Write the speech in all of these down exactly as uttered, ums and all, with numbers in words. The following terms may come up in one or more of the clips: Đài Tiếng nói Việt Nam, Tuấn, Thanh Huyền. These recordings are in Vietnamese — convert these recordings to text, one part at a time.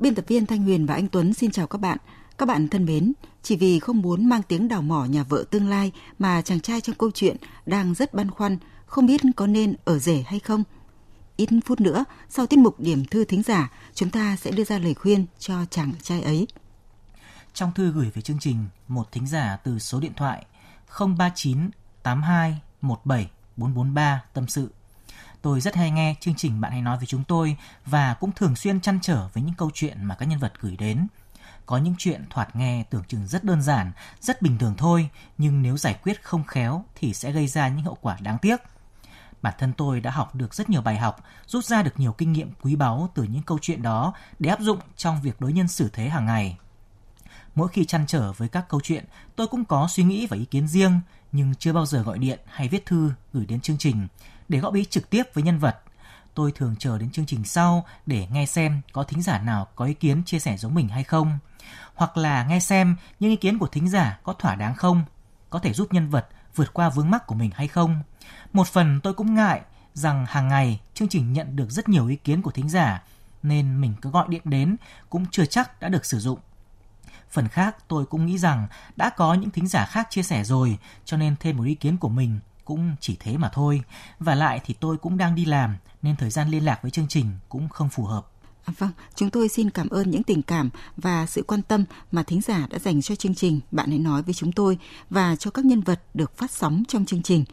Biên tập viên Thanh Huyền và anh Tuấn xin chào các bạn. Các bạn thân mến, chỉ vì không muốn mang tiếng đào mỏ nhà vợ tương lai mà chàng trai trong câu chuyện đang rất băn khoăn, không biết có nên ở rể hay không. Ít phút nữa, sau tiết mục điểm thư thính giả, chúng ta sẽ đưa ra lời khuyên cho chàng trai ấy. Trong thư gửi về chương trình, một thính giả từ số điện thoại không ba chín tám hai một bảy bốn bốn ba tâm sự. Tôi rất hay nghe chương trình Bạn Hãy Nói Với Chúng Tôi và cũng thường xuyên trăn trở với những câu chuyện mà các nhân vật gửi đến. Có những chuyện thoạt nghe tưởng chừng rất đơn giản, rất bình thường thôi, nhưng nếu giải quyết không khéo thì sẽ gây ra những hậu quả đáng tiếc. Bản thân tôi đã học được rất nhiều bài học, rút ra được nhiều kinh nghiệm quý báu từ những câu chuyện đó để áp dụng trong việc đối nhân xử thế hàng ngày. Mỗi khi trăn trở với các câu chuyện, tôi cũng có suy nghĩ và ý kiến riêng, nhưng chưa bao giờ gọi điện hay viết thư gửi đến chương trình để góp ý trực tiếp với nhân vật. Tôi thường chờ đến chương trình sau để nghe xem có thính giả nào có ý kiến chia sẻ giống mình hay không, hoặc là nghe xem những ý kiến của thính giả có thỏa đáng không, có thể giúp nhân vật vượt qua vướng mắc của mình hay không. Một phần tôi cũng ngại rằng hàng ngày chương trình nhận được rất nhiều ý kiến của thính giả, nên mình cứ gọi điện đến cũng chưa chắc đã được sử dụng. Phần khác, tôi cũng nghĩ rằng đã có những thính giả khác chia sẻ rồi, cho nên thêm một ý kiến của mình cũng chỉ thế mà thôi. Và lại thì tôi cũng đang đi làm, nên thời gian liên lạc với chương trình cũng không phù hợp. À, vâng, chúng tôi xin cảm ơn những tình cảm và sự quan tâm mà thính giả đã dành cho chương trình Bạn Hãy Nói Với Chúng Tôi và cho các nhân vật được phát sóng trong chương trình.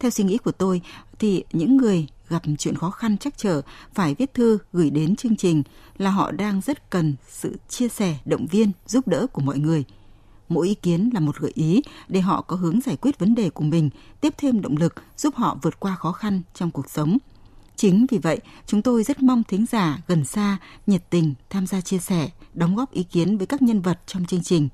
Theo suy nghĩ của tôi thì những người gặp chuyện khó khăn trắc trở phải viết thư gửi đến chương trình là họ đang rất cần sự chia sẻ, động viên, giúp đỡ của mọi người. Mỗi ý kiến là một gợi ý để họ có hướng giải quyết vấn đề của mình, tiếp thêm động lực giúp họ vượt qua khó khăn trong cuộc sống. Chính vì vậy, chúng tôi rất mong thính giả gần xa, nhiệt tình, tham gia chia sẻ, đóng góp ý kiến với các nhân vật trong chương trình.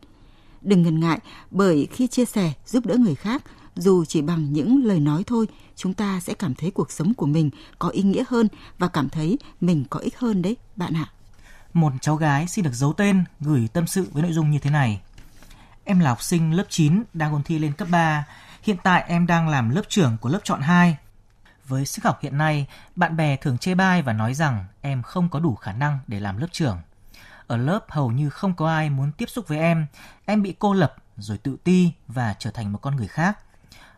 Đừng ngần ngại, bởi khi chia sẻ, giúp đỡ người khác, dù chỉ bằng những lời nói thôi, chúng ta sẽ cảm thấy cuộc sống của mình có ý nghĩa hơn và cảm thấy mình có ích hơn đấy, bạn ạ. Một cháu gái xin được giấu tên gửi tâm sự với nội dung như thế này. Em là học sinh lớp chín, đang ôn thi lên cấp ba. Hiện tại em đang làm lớp trưởng của lớp chọn hai. Với sức học hiện nay, bạn bè thường chê bai và nói rằng em không có đủ khả năng để làm lớp trưởng. Ở lớp hầu như không có ai muốn tiếp xúc với em. Em bị cô lập, rồi tự ti và trở thành một con người khác.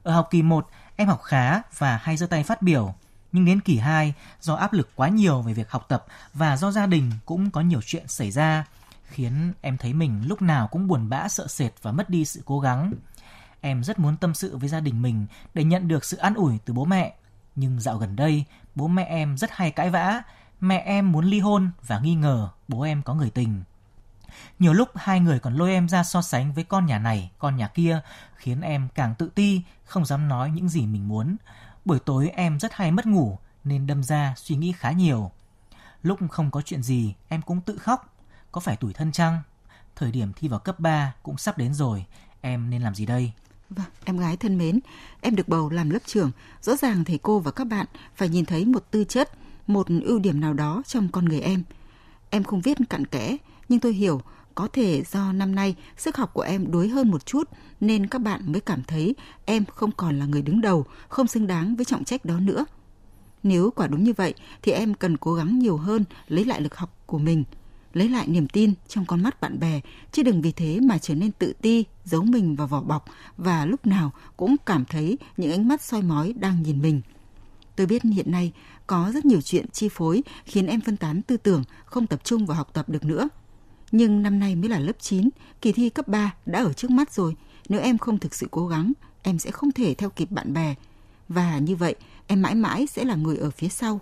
Ở học kỳ một, em học khá và hay giơ tay phát biểu. Nhưng đến kỳ hai, do áp lực quá nhiều về việc học tập và do gia đình cũng có nhiều chuyện xảy ra, khiến em thấy mình lúc nào cũng buồn bã, sợ sệt và mất đi sự cố gắng. Em rất muốn tâm sự với gia đình mình để nhận được sự an ủi từ bố mẹ. Nhưng dạo gần đây, bố mẹ em rất hay cãi vã. Mẹ em muốn ly hôn và nghi ngờ bố em có người tình. Nhiều lúc hai người còn lôi em ra so sánh với con nhà này, con nhà kia, khiến em càng tự ti, không dám nói những gì mình muốn. Buổi tối em rất hay mất ngủ nên đâm ra suy nghĩ khá nhiều. Lúc không có chuyện gì, em cũng tự khóc. Có phải tủi thân chăng? Thời điểm thi vào cấp ba cũng sắp đến rồi, em nên làm gì đây? Vâng, em gái thân mến, em được bầu làm lớp trưởng, rõ ràng thầy cô và các bạn phải nhìn thấy một tư chất, một ưu điểm nào đó trong con người em. Em không viết cặn kẽ, nhưng tôi hiểu có thể do năm nay sức học của em đuối hơn một chút nên các bạn mới cảm thấy em không còn là người đứng đầu, không xứng đáng với trọng trách đó nữa. Nếu quả đúng như vậy thì em cần cố gắng nhiều hơn, lấy lại lực học của mình, lấy lại niềm tin trong con mắt bạn bè, chứ đừng vì thế mà trở nên tự ti, giấu mình vào vỏ bọc và lúc nào cũng cảm thấy những ánh mắt soi mói đang nhìn mình. Tôi biết hiện nay có rất nhiều chuyện chi phối khiến em phân tán tư tưởng, không tập trung vào học tập được nữa. Nhưng năm nay mới là lớp chín, kỳ thi cấp ba đã ở trước mắt rồi. Nếu em không thực sự cố gắng, em sẽ không thể theo kịp bạn bè. Và như vậy, em mãi mãi sẽ là người ở phía sau.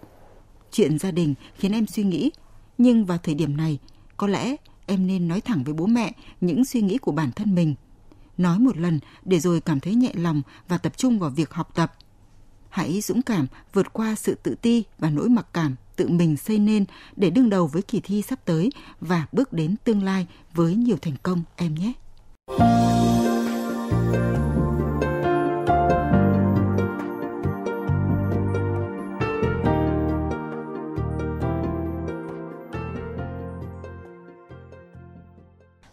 Chuyện gia đình khiến em suy nghĩ. Nhưng vào thời điểm này, có lẽ em nên nói thẳng với bố mẹ những suy nghĩ của bản thân mình. Nói một lần để rồi cảm thấy nhẹ lòng và tập trung vào việc học tập. hãy dũng cảm vượt qua sự tự ti và nỗi mặc cảm tự mình xây nên để đương đầu với kỳ thi sắp tới và bước đến tương lai với nhiều thành công em nhé.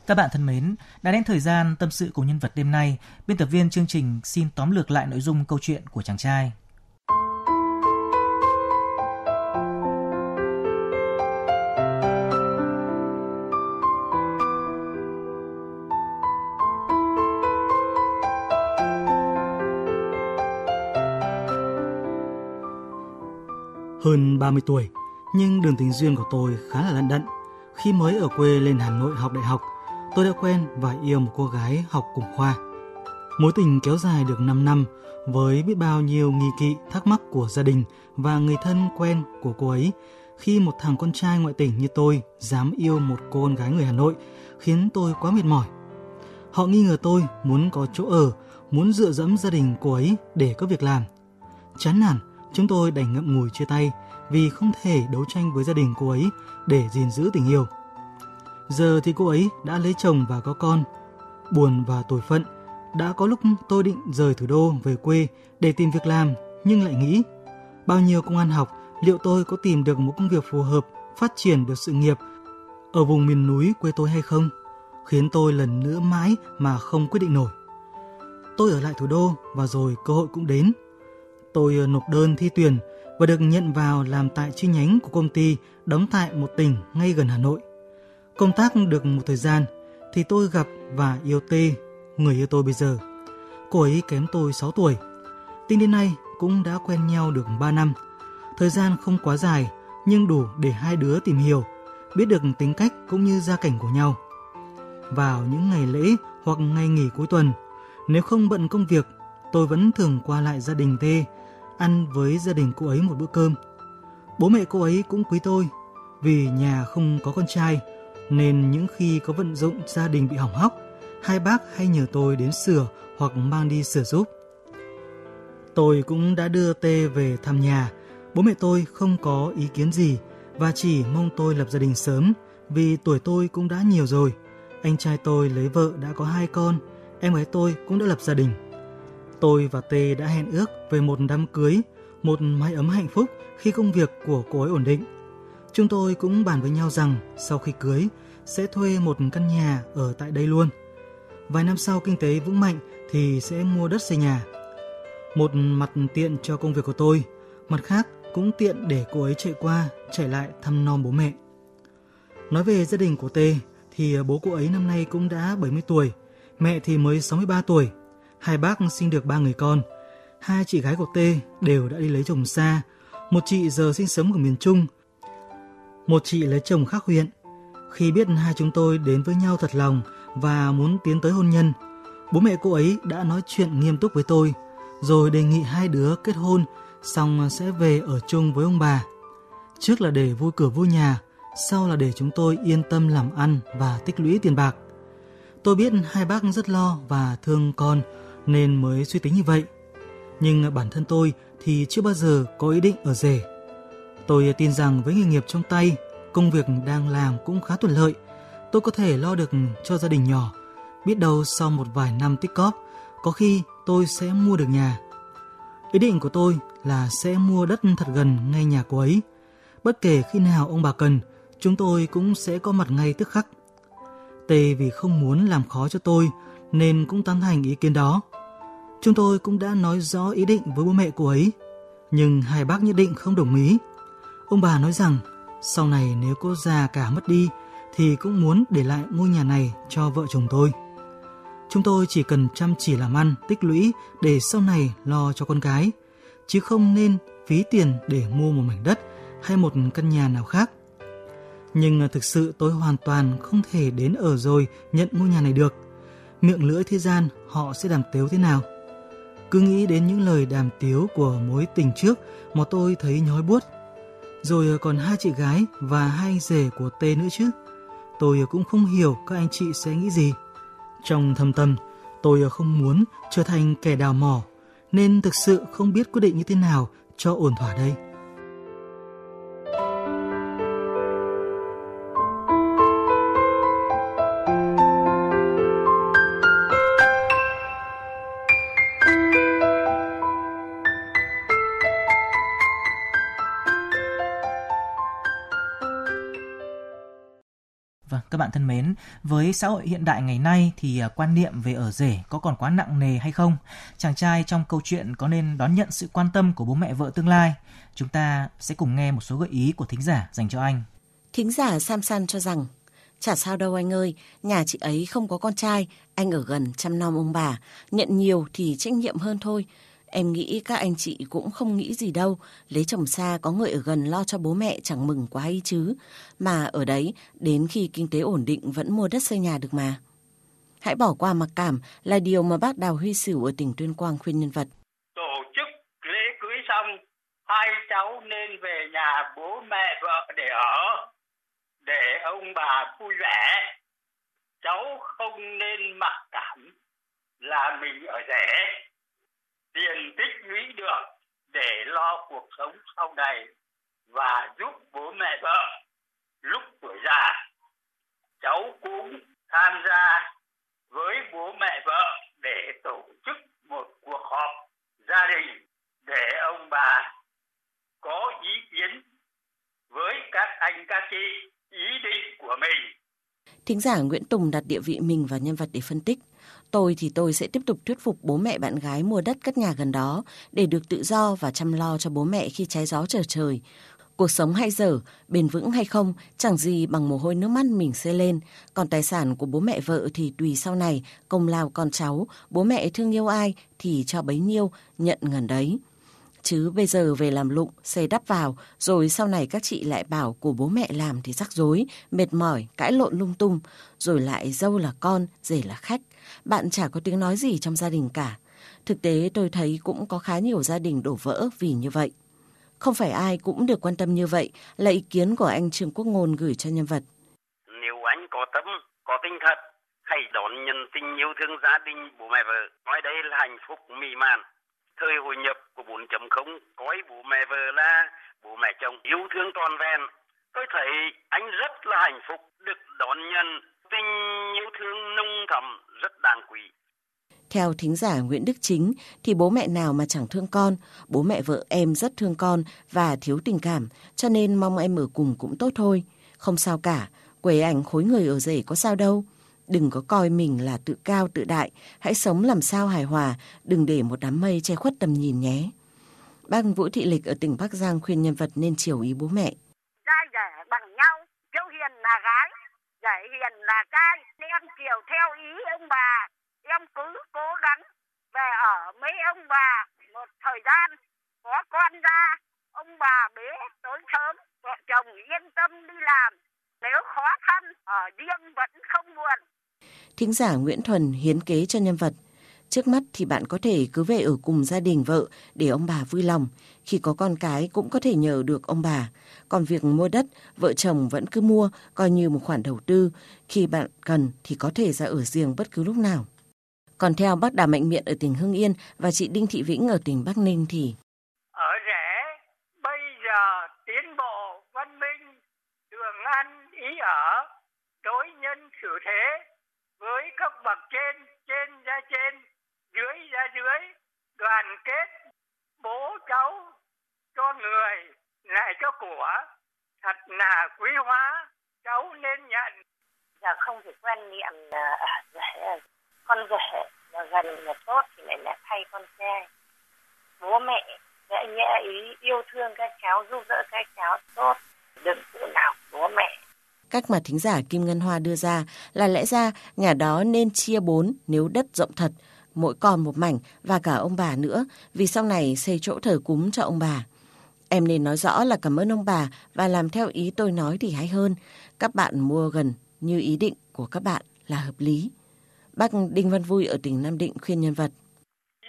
Các bạn thân mến, đã đến thời gian tâm sự cùng nhân vật đêm nay, biên tập viên chương trình xin tóm lược lại nội dung câu chuyện của chàng trai. Hơn ba mươi tuổi, nhưng đường tình duyên của tôi khá là lận đận. Khi mới ở quê lên Hà Nội học đại học, tôi đã quen và yêu một cô gái học cùng khoa. Mối tình kéo dài được năm năm với biết bao nhiêu nghi kỵ, thắc mắc của gia đình và người thân quen của cô ấy. Khi một thằng con trai ngoại tỉnh như tôi dám yêu một cô con gái người Hà Nội khiến tôi quá mệt mỏi. Họ nghi ngờ tôi muốn có chỗ ở, muốn dựa dẫm gia đình cô ấy để có việc làm. Chán nản, chúng tôi đành ngậm ngùi chia tay vì không thể đấu tranh với gia đình cô ấy để gìn giữ tình yêu. Giờ thì cô ấy đã lấy chồng và có con. Buồn và tủi phận, đã có lúc tôi định rời thủ đô về quê để tìm việc làm, nhưng lại nghĩ bao nhiêu công ăn học, liệu tôi có tìm được một công việc phù hợp, phát triển được sự nghiệp ở vùng miền núi quê tôi hay không, khiến tôi lần nữa mãi mà không quyết định nổi. Tôi ở lại thủ đô và rồi cơ hội cũng đến. Tôi nộp đơn thi tuyển và được nhận vào làm tại chi nhánh của công ty đóng tại một tỉnh ngay gần Hà Nội. Công tác được một thời gian thì tôi gặp và yêu Tê, người yêu tôi bây giờ. Cô ấy kém tôi sáu tuổi. Tính đến nay cũng đã quen nhau được ba năm. Thời gian không quá dài nhưng đủ để hai đứa tìm hiểu, biết được tính cách cũng như gia cảnh của nhau. Vào những ngày lễ hoặc ngày nghỉ cuối tuần, nếu không bận công việc, tôi vẫn thường qua lại gia đình Tê, ăn với gia đình cô ấy một bữa cơm. Bố mẹ cô ấy cũng quý tôi vì nhà không có con trai, nên những khi có vận dụng gia đình bị hỏng hóc, hai bác hay nhờ tôi đến sửa hoặc mang đi sửa giúp. Tôi cũng đã đưa Tê về thăm nhà. Bố mẹ tôi không có ý kiến gì và chỉ mong tôi lập gia đình sớm vì tuổi tôi cũng đã nhiều rồi. Anh trai tôi lấy vợ đã có hai con, em gái tôi cũng đã lập gia đình. Tôi và Tê đã hẹn ước về một đám cưới, một mái ấm hạnh phúc khi công việc của cô ấy ổn định. Chúng tôi cũng bàn với nhau rằng sau khi cưới sẽ thuê một căn nhà ở tại đây luôn. Vài năm sau kinh tế vững mạnh thì sẽ mua đất xây nhà. Một mặt tiện cho công việc của tôi, mặt khác cũng tiện để cô ấy chạy qua, chạy lại thăm nom bố mẹ. Nói về gia đình của Tê thì bố cô ấy năm nay cũng đã bảy mươi tuổi, mẹ thì mới sáu mươi ba tuổi. Hai bác sinh được ba người con. Hai chị gái của Tê đều đã đi lấy chồng xa. Một chị giờ sinh sớm ở miền Trung, một chị lấy chồng khác huyện. Khi biết hai chúng tôi đến với nhau thật lòng và muốn tiến tới hôn nhân, bố mẹ cô ấy đã nói chuyện nghiêm túc với tôi, rồi đề nghị hai đứa kết hôn, xong sẽ về ở chung với ông bà. Trước là để vui cửa vui nhà, sau là để chúng tôi yên tâm làm ăn và tích lũy tiền bạc. Tôi biết hai bác rất lo và thương con nên mới suy tính như vậy. Nhưng bản thân tôi thì chưa bao giờ có ý định ở rể. Tôi tin rằng với nghề nghiệp trong tay, công việc đang làm cũng khá thuận lợi, tôi có thể lo được cho gia đình nhỏ. Biết đâu sau một vài năm tích cóp, có khi tôi sẽ mua được nhà. Ý định của tôi là sẽ mua đất thật gần ngay nhà cô ấy. Bất kể khi nào ông bà cần, chúng tôi cũng sẽ có mặt ngay tức khắc. Tê vì không muốn làm khó cho tôi nên cũng tán thành ý kiến đó. Chúng tôi cũng đã nói rõ ý định với bố mẹ cô ấy, nhưng hai bác nhất định không đồng ý. Ông bà nói rằng sau này nếu cô già cả mất đi thì cũng muốn để lại ngôi nhà này cho vợ chồng tôi. Chúng tôi chỉ cần chăm chỉ làm ăn, tích lũy để sau này lo cho con cái, chứ không nên phí tiền để mua một mảnh đất hay một căn nhà nào khác. Nhưng thực sự tôi hoàn toàn không thể đến ở rồi nhận ngôi nhà này được. Miệng lưỡi thế gian họ sẽ đàm tiếu thế nào? Cứ nghĩ đến những lời đàm tiếu của mối tình trước mà tôi thấy nhói buốt. Rồi còn hai chị gái và hai anh rể của Tê nữa chứ. Tôi cũng không hiểu các anh chị sẽ nghĩ gì. Trong thâm tâm, tôi không muốn trở thành kẻ đào mỏ, nên thực sự không biết quyết định như thế nào cho ổn thỏa đây. Các bạn thân mến, với xã hội hiện đại ngày nay thì quan niệm về ở rể có còn quá nặng nề hay không? Chàng trai trong câu chuyện có nên đón nhận sự quan tâm của bố mẹ vợ tương lai? Chúng ta sẽ cùng nghe một số gợi ý của thính giả dành cho anh. Thính giả Samsan cho rằng, chả sao đâu anh ơi, nhà chị ấy không có con trai, anh ở gần chăm nom ông bà, nhận nhiều thì trách nhiệm hơn thôi. Em nghĩ các anh chị cũng không nghĩ gì đâu, lấy chồng xa có người ở gần lo cho bố mẹ chẳng mừng quá ý chứ. Mà ở đấy, đến khi kinh tế ổn định vẫn mua đất xây nhà được mà. Hãy bỏ qua mặc cảm là điều mà bác Đào Huy Sửu ở tỉnh Tuyên Quang khuyên nhân vật. Tổ chức lễ cưới xong, hai cháu nên về nhà bố mẹ vợ để ở, để ông bà vui vẻ. Cháu không nên mặc cảm là mình ở rể. Tiền tích lũy được để lo cuộc sống sau này và giúp bố mẹ vợ lúc tuổi già. Cháu cũng tham gia với bố mẹ vợ để tổ chức một cuộc họp gia đình để ông bà có ý kiến với các anh các chị ý định của mình. Thính giả Nguyễn Tùng đặt địa vị mình và nhân vật để phân tích. Tôi thì tôi sẽ tiếp tục thuyết phục bố mẹ bạn gái mua đất cất nhà gần đó để được tự do và chăm lo cho bố mẹ khi trái gió trở trời. Cuộc sống hay dở, bền vững hay không, chẳng gì bằng mồ hôi nước mắt mình xây lên. Còn tài sản của bố mẹ vợ thì tùy sau này, công lao con cháu, bố mẹ thương yêu ai thì cho bấy nhiêu, nhận ngần đấy. Chứ bây giờ về làm lụng, xây đắp vào, rồi sau này các chị lại bảo của bố mẹ làm thì rắc rối, mệt mỏi, cãi lộn lung tung, rồi lại dâu là con, rể là khách. Bạn chả có tiếng nói gì trong gia đình cả. Thực tế tôi thấy cũng có khá nhiều gia đình đổ vỡ vì như vậy. Không phải ai cũng được quan tâm như vậy là ý kiến của anh Trương Quốc Ngôn gửi cho nhân vật. Nếu anh có tâm, có tinh thật, hãy đón nhận tình yêu thương gia đình bố mẹ vợ. Coi đây là hạnh phúc mỹ mãn. Thời hội nhập của bốn chấm không coi bố mẹ vợ là bố mẹ chồng yêu thương trọn vẹn. Tôi thấy anh rất là hạnh phúc được đón nhận tình yêu thương nồng thắm rất đáng quý. Theo thính giả Nguyễn Đức Chính thì bố mẹ nào mà chẳng thương con, bố mẹ vợ em rất thương con và thiếu tình cảm, cho nên mong em ở cùng cũng tốt thôi, không sao cả, quê ảnh khối người ở rể có sao đâu. Đừng có coi mình là tự cao tự đại, hãy sống làm sao hài hòa, đừng để một đám mây che khuất tầm nhìn nhé. Bác Vũ Thị Lịch ở tỉnh Bắc Giang khuyên nhân vật nên chiều ý bố mẹ. Trai rể bằng nhau, dâu hiền là gái, rể hiền là trai, em chiều theo ý ông bà, em cứ cố gắng về ở mấy ông bà một thời gian, có con ra, ông bà bế tối sớm, vợ chồng yên tâm đi làm. Nếu khó khăn, ở riêng vẫn không buồn. Thính giả Nguyễn Thuần hiến kế cho nhân vật. Trước mắt thì bạn có thể cứ về ở cùng gia đình vợ để ông bà vui lòng. Khi có con cái cũng có thể nhờ được ông bà. Còn việc mua đất, vợ chồng vẫn cứ mua, coi như một khoản đầu tư. Khi bạn cần thì có thể ra ở riêng bất cứ lúc nào. Còn theo bác Đàm Mạnh Miện ở tỉnh Hưng Yên và chị Đinh Thị Vĩnh ở tỉnh Bắc Ninh thì... Ở rể, bây giờ tiến bộ văn minh, đường ăn, ý ở, đối nhân xử thế với các bậc trên, trên ra trên, dưới ra dưới, đoàn kết bố cháu cho người lại cho của, thật là quý hóa, cháu nên nhận. Giờ không thể quan niệm là à, rể, con rể là gần là tốt thì lại là thay con trai. Bố mẹ sẽ nhẹ ý yêu thương các cháu, giúp đỡ các cháu tốt, đừng phụ nào bố mẹ. Cách mà thính giả Kim Ngân Hoa đưa ra là lẽ ra nhà đó nên chia bốn nếu đất rộng thật, mỗi con một mảnh và cả ông bà nữa, vì sau này xây chỗ thờ cúng cho ông bà. Em nên nói rõ là cảm ơn ông bà và làm theo ý tôi nói thì hay hơn. Các bạn mua gần như ý định của các bạn là hợp lý. Bác Đinh Văn Vui ở tỉnh Nam Định khuyên nhân vật.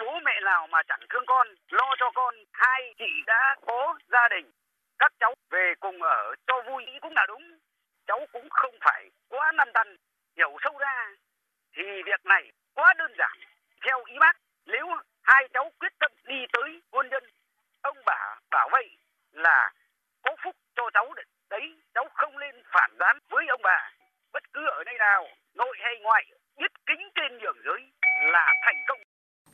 Bố mẹ nào mà chẳng thương con, lo cho con, hai chị đã có gia đình, các cháu về cùng ở cho vui cũng là đúng. Cháu cũng không phải quá lăn tăn, hiểu sâu ra thì việc này quá đơn giản. Theo ý bác, nếu hai cháu quyết tâm đi tới hôn nhân. Ông bà bảo vậy là có phúc cho cháu đấy, cháu không nên phản gián với ông bà. Bất cứ ở nơi nào, nội hay ngoại, biết kính trên nhường dưới là thành công.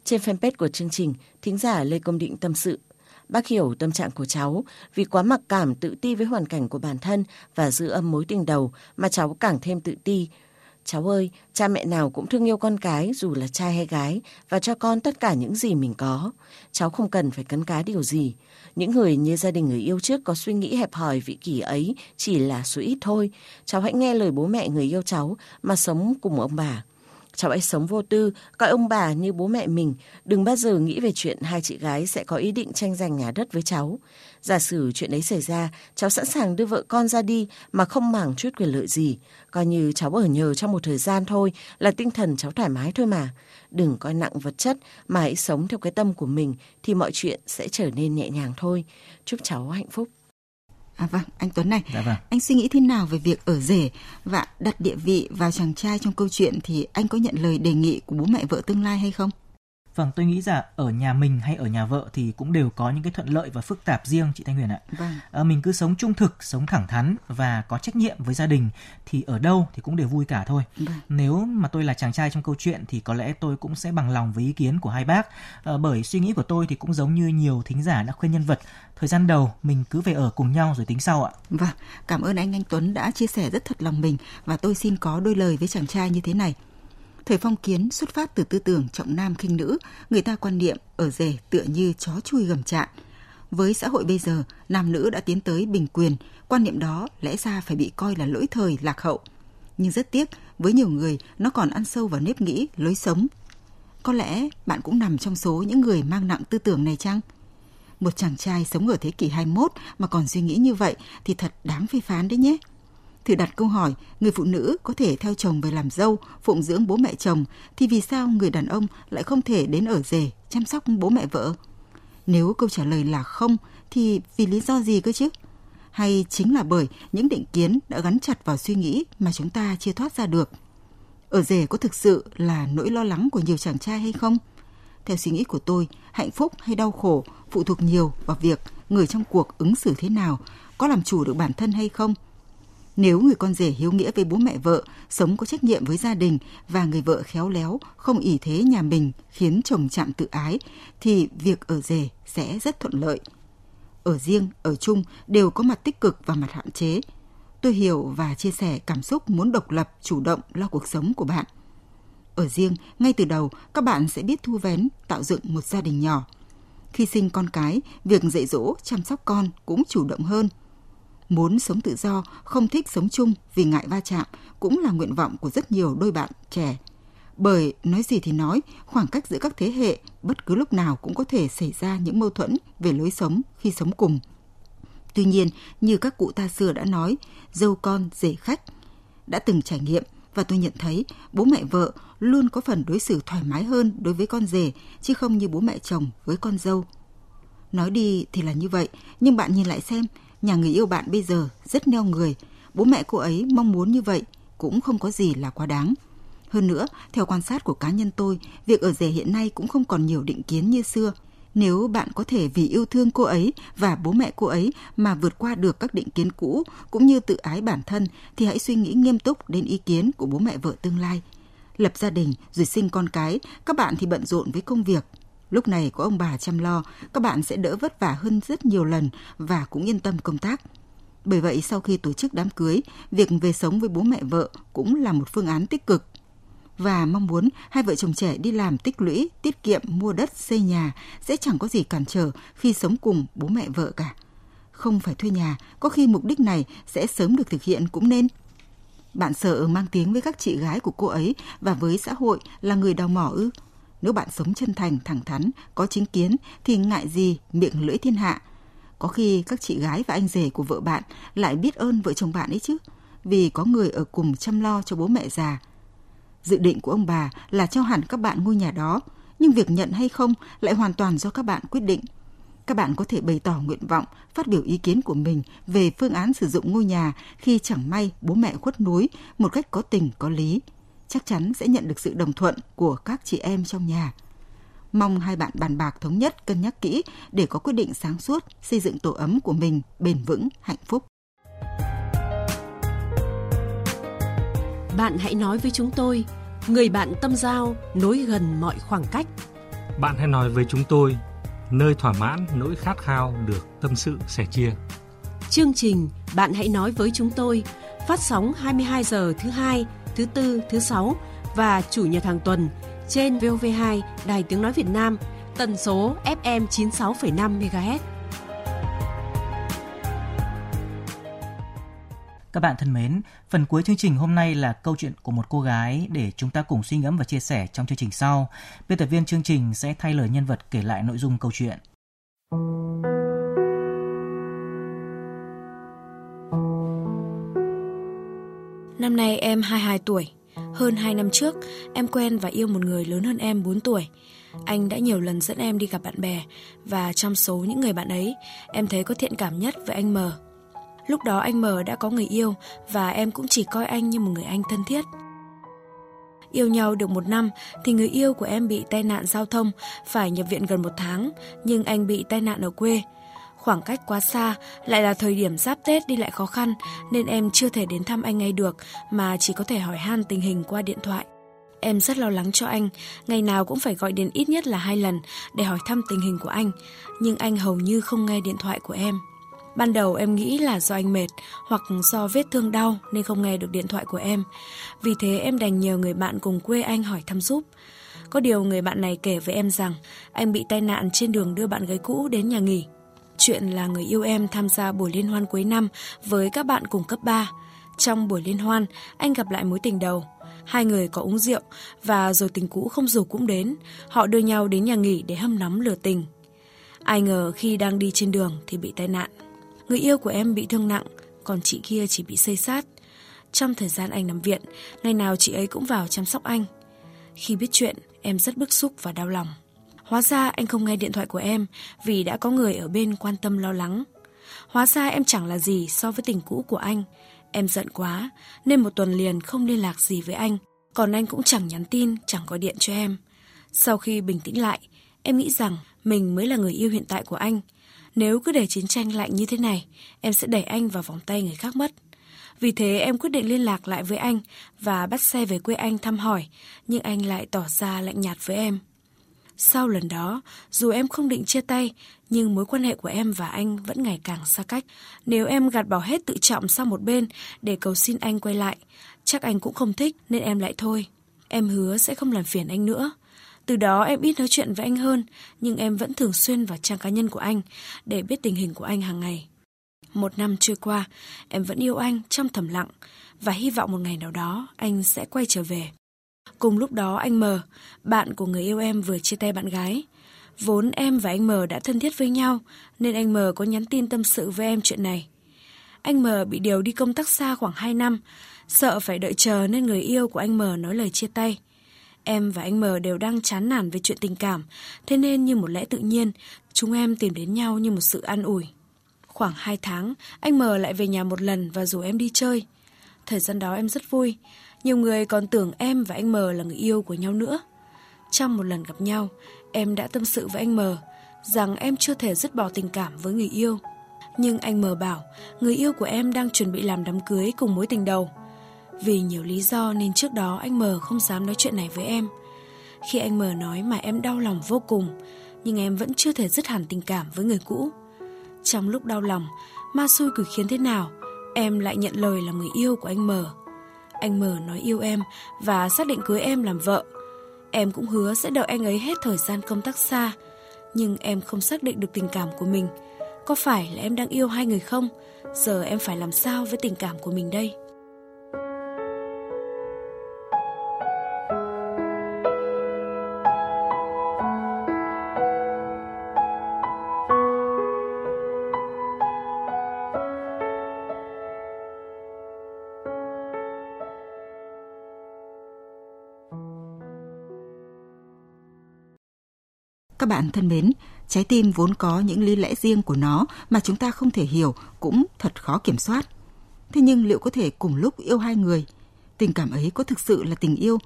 Trên fanpage của chương trình, thính giả Lê Công Định tâm sự. Bác hiểu tâm trạng của cháu vì quá mặc cảm tự ti với hoàn cảnh của bản thân và giữ âm mối tình đầu mà cháu càng thêm tự ti. Cháu ơi, cha mẹ nào cũng thương yêu con cái dù là trai hay gái và cho con tất cả những gì mình có. Cháu không cần phải cấn cá điều gì. Những người như gia đình người yêu trước có suy nghĩ hẹp hòi vị kỷ ấy chỉ là số ít thôi. Cháu hãy nghe lời bố mẹ người yêu cháu mà sống cùng ông bà. Cháu hãy sống vô tư, coi ông bà như bố mẹ mình. Đừng bao giờ nghĩ về chuyện hai chị gái sẽ có ý định tranh giành nhà đất với cháu. Giả sử chuyện ấy xảy ra, cháu sẵn sàng đưa vợ con ra đi mà không màng chút quyền lợi gì. Coi như cháu ở nhờ trong một thời gian thôi, là tinh thần cháu thoải mái thôi mà. Đừng coi nặng vật chất mà hãy sống theo cái tâm của mình thì mọi chuyện sẽ trở nên nhẹ nhàng thôi. Chúc cháu hạnh phúc. À vâng, anh Tuấn này, dạ vâng. Anh suy nghĩ thế nào về việc ở rể và đặt địa vị vào chàng trai trong câu chuyện thì anh có nhận lời đề nghị của bố mẹ vợ tương lai hay không? Vâng, tôi nghĩ rằng ở nhà mình hay ở nhà vợ thì cũng đều có những cái thuận lợi và phức tạp riêng chị Thanh Huyền ạ. Vâng. À, mình cứ sống trung thực, sống thẳng thắn và có trách nhiệm với gia đình thì ở đâu thì cũng đều vui cả thôi. Vâng. Nếu mà tôi là chàng trai trong câu chuyện thì có lẽ tôi cũng sẽ bằng lòng với ý kiến của hai bác. À, bởi suy nghĩ của tôi thì cũng giống như nhiều thính giả đã khuyên nhân vật. Thời gian đầu mình cứ về ở cùng nhau rồi tính sau ạ. Vâng, cảm ơn anh anh Tuấn đã chia sẻ rất thật lòng mình và tôi xin có đôi lời với chàng trai như thế này. Thời phong kiến xuất phát từ tư tưởng trọng nam khinh nữ, người ta quan niệm ở rể tựa như chó chui gầm trại. Với xã hội bây giờ, nam nữ đã tiến tới bình quyền, quan niệm đó lẽ ra phải bị coi là lỗi thời lạc hậu. Nhưng rất tiếc, với nhiều người nó còn ăn sâu vào nếp nghĩ, lối sống. Có lẽ bạn cũng nằm trong số những người mang nặng tư tưởng này chăng? Một chàng trai sống ở thế kỷ hai mươi mốt mà còn suy nghĩ như vậy thì thật đáng phê phán đấy nhé. Thử đặt câu hỏi, người phụ nữ có thể theo chồng về làm dâu, phụng dưỡng bố mẹ chồng, thì vì sao người đàn ông lại không thể đến ở rể, chăm sóc bố mẹ vợ? Nếu câu trả lời là không, thì vì lý do gì cơ chứ? Hay chính là bởi những định kiến đã gắn chặt vào suy nghĩ mà chúng ta chưa thoát ra được? Ở rể có thực sự là nỗi lo lắng của nhiều chàng trai hay không? Theo suy nghĩ của tôi, hạnh phúc hay đau khổ phụ thuộc nhiều vào việc người trong cuộc ứng xử thế nào, có làm chủ được bản thân hay không? Nếu người con rể hiếu nghĩa với bố mẹ vợ, sống có trách nhiệm với gia đình và người vợ khéo léo, không ỷ thế nhà mình khiến chồng chạm tự ái, thì việc ở rể sẽ rất thuận lợi. Ở riêng, ở chung đều có mặt tích cực và mặt hạn chế. Tôi hiểu và chia sẻ cảm xúc muốn độc lập, chủ động lo cuộc sống của bạn. Ở riêng, ngay từ đầu các bạn sẽ biết thu vén, tạo dựng một gia đình nhỏ. Khi sinh con cái, việc dạy dỗ, chăm sóc con cũng chủ động hơn. Muốn sống tự do, không thích sống chung vì ngại va chạm cũng là nguyện vọng của rất nhiều đôi bạn trẻ. Bởi nói gì thì nói, khoảng cách giữa các thế hệ bất cứ lúc nào cũng có thể xảy ra những mâu thuẫn về lối sống khi sống cùng. Tuy nhiên, như các cụ ta xưa đã nói, dâu con rể khách đã từng trải nghiệm và tôi nhận thấy bố mẹ vợ luôn có phần đối xử thoải mái hơn đối với con rể chứ không như bố mẹ chồng với con dâu. Nói đi thì là như vậy, nhưng bạn nhìn lại xem, nhà người yêu bạn bây giờ rất neo người, bố mẹ cô ấy mong muốn như vậy cũng không có gì là quá đáng. Hơn nữa, theo quan sát của cá nhân tôi, việc ở rể hiện nay cũng không còn nhiều định kiến như xưa. Nếu bạn có thể vì yêu thương cô ấy và bố mẹ cô ấy mà vượt qua được các định kiến cũ cũng như tự ái bản thân thì hãy suy nghĩ nghiêm túc đến ý kiến của bố mẹ vợ tương lai. Lập gia đình rồi sinh con cái, các bạn thì bận rộn với công việc. Lúc này có ông bà chăm lo, các bạn sẽ đỡ vất vả hơn rất nhiều lần và cũng yên tâm công tác. Bởi vậy, sau khi tổ chức đám cưới, việc về sống với bố mẹ vợ cũng là một phương án tích cực. Và mong muốn hai vợ chồng trẻ đi làm tích lũy, tiết kiệm, mua đất, xây nhà sẽ chẳng có gì cản trở khi sống cùng bố mẹ vợ cả. Không phải thuê nhà, có khi mục đích này sẽ sớm được thực hiện cũng nên. Bạn sợ mang tiếng với các chị gái của cô ấy và với xã hội là người đào mỏ ư? Nếu bạn sống chân thành, thẳng thắn, có chính kiến thì ngại gì miệng lưỡi thiên hạ. Có khi các chị gái và anh rể của vợ bạn lại biết ơn vợ chồng bạn ấy chứ, vì có người ở cùng chăm lo cho bố mẹ già. Dự định của ông bà là cho hẳn các bạn ngôi nhà đó, nhưng việc nhận hay không lại hoàn toàn do các bạn quyết định. Các bạn có thể bày tỏ nguyện vọng, phát biểu ý kiến của mình về phương án sử dụng ngôi nhà khi chẳng may bố mẹ khuất núi một cách có tình có lý. Chắc chắn sẽ nhận được sự đồng thuận của các chị em trong nhà. Mong hai bạn bàn bạc thống nhất, cân nhắc kỹ để có quyết định sáng suốt, xây dựng tổ ấm của mình bền vững, hạnh phúc. Bạn hãy nói với chúng tôi, người bạn tâm giao nối gần mọi khoảng cách. Bạn hãy nói với chúng tôi, nơi thỏa mãn nỗi khát khao được tâm sự sẻ chia. Chương trình Bạn hãy nói với chúng tôi phát sóng hai mươi hai giờ thứ hai, thứ tư, thứ sáu và chủ nhật hàng tuần trên vê o vê hai Đài Tiếng nói Việt Nam, tần số ép em chín mươi sáu phẩy năm mê ga héc. Các bạn thân mến, phần cuối chương trình hôm nay là câu chuyện của một cô gái để chúng ta cùng suy ngẫm và chia sẻ trong chương trình sau. Biên tập viên chương trình sẽ thay lời nhân vật kể lại nội dung câu chuyện. Năm nay em hai mươi hai tuổi. Hơn hai năm trước, em quen và yêu một người lớn hơn em bốn tuổi. Anh đã nhiều lần dẫn em đi gặp bạn bè, và trong số những người bạn ấy, em thấy có thiện cảm nhất với anh M. Lúc đó anh M đã có người yêu và em cũng chỉ coi anh như một người anh thân thiết. Yêu nhau được một năm thì người yêu của em bị tai nạn giao thông, phải nhập viện gần một tháng, nhưng anh bị tai nạn ở quê. Khoảng cách quá xa, lại là thời điểm giáp Tết đi lại khó khăn nên em chưa thể đến thăm anh ngay được mà chỉ có thể hỏi han tình hình qua điện thoại. Em rất lo lắng cho anh, ngày nào cũng phải gọi đến ít nhất là hai lần để hỏi thăm tình hình của anh, nhưng anh hầu như không nghe điện thoại của em. Ban đầu em nghĩ là do anh mệt hoặc do vết thương đau nên không nghe được điện thoại của em. Vì thế em đành nhờ người bạn cùng quê anh hỏi thăm giúp. Có điều người bạn này kể với em rằng anh bị tai nạn trên đường đưa bạn gái cũ đến nhà nghỉ. Chuyện là người yêu em tham gia buổi liên hoan cuối năm với các bạn cùng cấp ba. Trong buổi liên hoan, anh gặp lại mối tình đầu. Hai người có uống rượu và rồi tình cũ không rủ cũng đến. Họ đưa nhau đến nhà nghỉ để hâm nóng lửa tình. Ai ngờ khi đang đi trên đường thì bị tai nạn. Người yêu của em bị thương nặng, còn chị kia chỉ bị xây xát. Trong thời gian anh nằm viện, ngày nào chị ấy cũng vào chăm sóc anh. Khi biết chuyện, em rất bức xúc và đau lòng. Hóa ra anh không nghe điện thoại của em vì đã có người ở bên quan tâm lo lắng. Hóa ra em chẳng là gì so với tình cũ của anh. Em giận quá nên một tuần liền không liên lạc gì với anh. Còn anh cũng chẳng nhắn tin, chẳng gọi điện cho em. Sau khi bình tĩnh lại, em nghĩ rằng mình mới là người yêu hiện tại của anh. Nếu cứ để chiến tranh lạnh như thế này, em sẽ đẩy anh vào vòng tay người khác mất. Vì thế em quyết định liên lạc lại với anh và bắt xe về quê anh thăm hỏi, nhưng anh lại tỏ ra lạnh nhạt với em. Sau lần đó, dù em không định chia tay, nhưng mối quan hệ của em và anh vẫn ngày càng xa cách. Nếu em gạt bỏ hết tự trọng sang một bên để cầu xin anh quay lại, chắc anh cũng không thích nên em lại thôi. Em hứa sẽ không làm phiền anh nữa. Từ đó em ít nói chuyện với anh hơn, nhưng em vẫn thường xuyên vào trang cá nhân của anh để biết tình hình của anh hàng ngày. Một năm trôi qua, em vẫn yêu anh trong thầm lặng và hy vọng một ngày nào đó anh sẽ quay trở về. Cùng lúc đó anh M, bạn của người yêu em vừa chia tay bạn gái. Vốn em và anh M đã thân thiết với nhau nên anh M có nhắn tin tâm sự với em chuyện này. Anh M bị điều đi công tác xa khoảng hai năm, sợ phải đợi chờ nên người yêu của anh M nói lời chia tay. Em và anh M đều đang chán nản về chuyện tình cảm, thế nên như một lẽ tự nhiên, chúng em tìm đến nhau như một sự an ủi. Khoảng hai tháng, anh M lại về nhà một lần và rủ em đi chơi. Thời gian đó em rất vui, nhiều người còn tưởng em và anh M là người yêu của nhau nữa. Trong một lần gặp nhau, em đã tâm sự với anh M rằng em chưa thể dứt bỏ tình cảm với người yêu. Nhưng anh M bảo người yêu của em đang chuẩn bị làm đám cưới cùng mối tình đầu. Vì nhiều lý do nên trước đó anh M không dám nói chuyện này với em. Khi anh M nói mà em đau lòng vô cùng, nhưng em vẫn chưa thể dứt hẳn tình cảm với người cũ. Trong lúc đau lòng, ma xui quỷ khiến thế nào, em lại nhận lời làm người yêu của anh M. Anh M nói yêu em và xác định cưới em làm vợ. Em cũng hứa sẽ đợi anh ấy hết thời gian công tác xa, nhưng em không xác định được tình cảm của mình. Có phải là em đang yêu hai người không? Giờ em phải làm sao với tình cảm của mình đây? Các bạn thân mến, trái tim vốn có những lý lẽ riêng của nó mà chúng ta không thể hiểu, cũng thật khó kiểm soát. Thế nhưng liệu có thể cùng lúc yêu hai người? Tình cảm ấy có thực sự là tình yêu?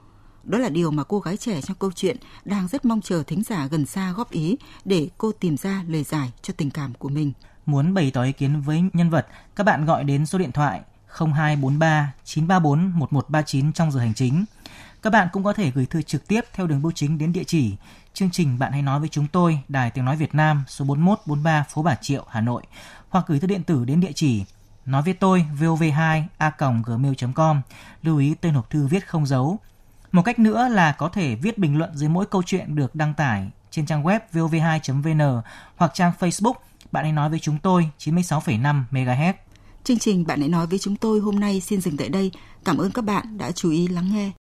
Đó là điều mà cô gái trẻ trong câu chuyện đang rất mong chờ thính giả gần xa góp ý để cô tìm ra lời giải cho tình cảm của mình. Muốn bày tỏ ý kiến với nhân vật, các bạn gọi đến số điện thoại không hai bốn ba chín ba bốn một một ba chín trong giờ hành chính. Các bạn cũng có thể gửi thư trực tiếp theo đường bưu chính đến địa chỉ chương trình Bạn Hãy Nói Với Chúng Tôi, Đài Tiếng Nói Việt Nam, số bốn một bốn ba phố Bà Triệu, Hà Nội, hoặc gửi thư điện tử đến địa chỉ nói với tôi vê o vê hai a còng gmail chấm com. Lưu ý tên hộp thư viết không dấu. Một cách nữa là có thể viết bình luận dưới mỗi câu chuyện được đăng tải trên trang web vê o vê hai chấm vê en hoặc trang Facebook Bạn Hãy Nói Với Chúng Tôi chín mươi sáu phẩy năm mê ga héc. Chương trình Bạn Hãy Nói Với Chúng Tôi hôm nay xin dừng tại đây. Cảm ơn các bạn đã chú ý lắng nghe.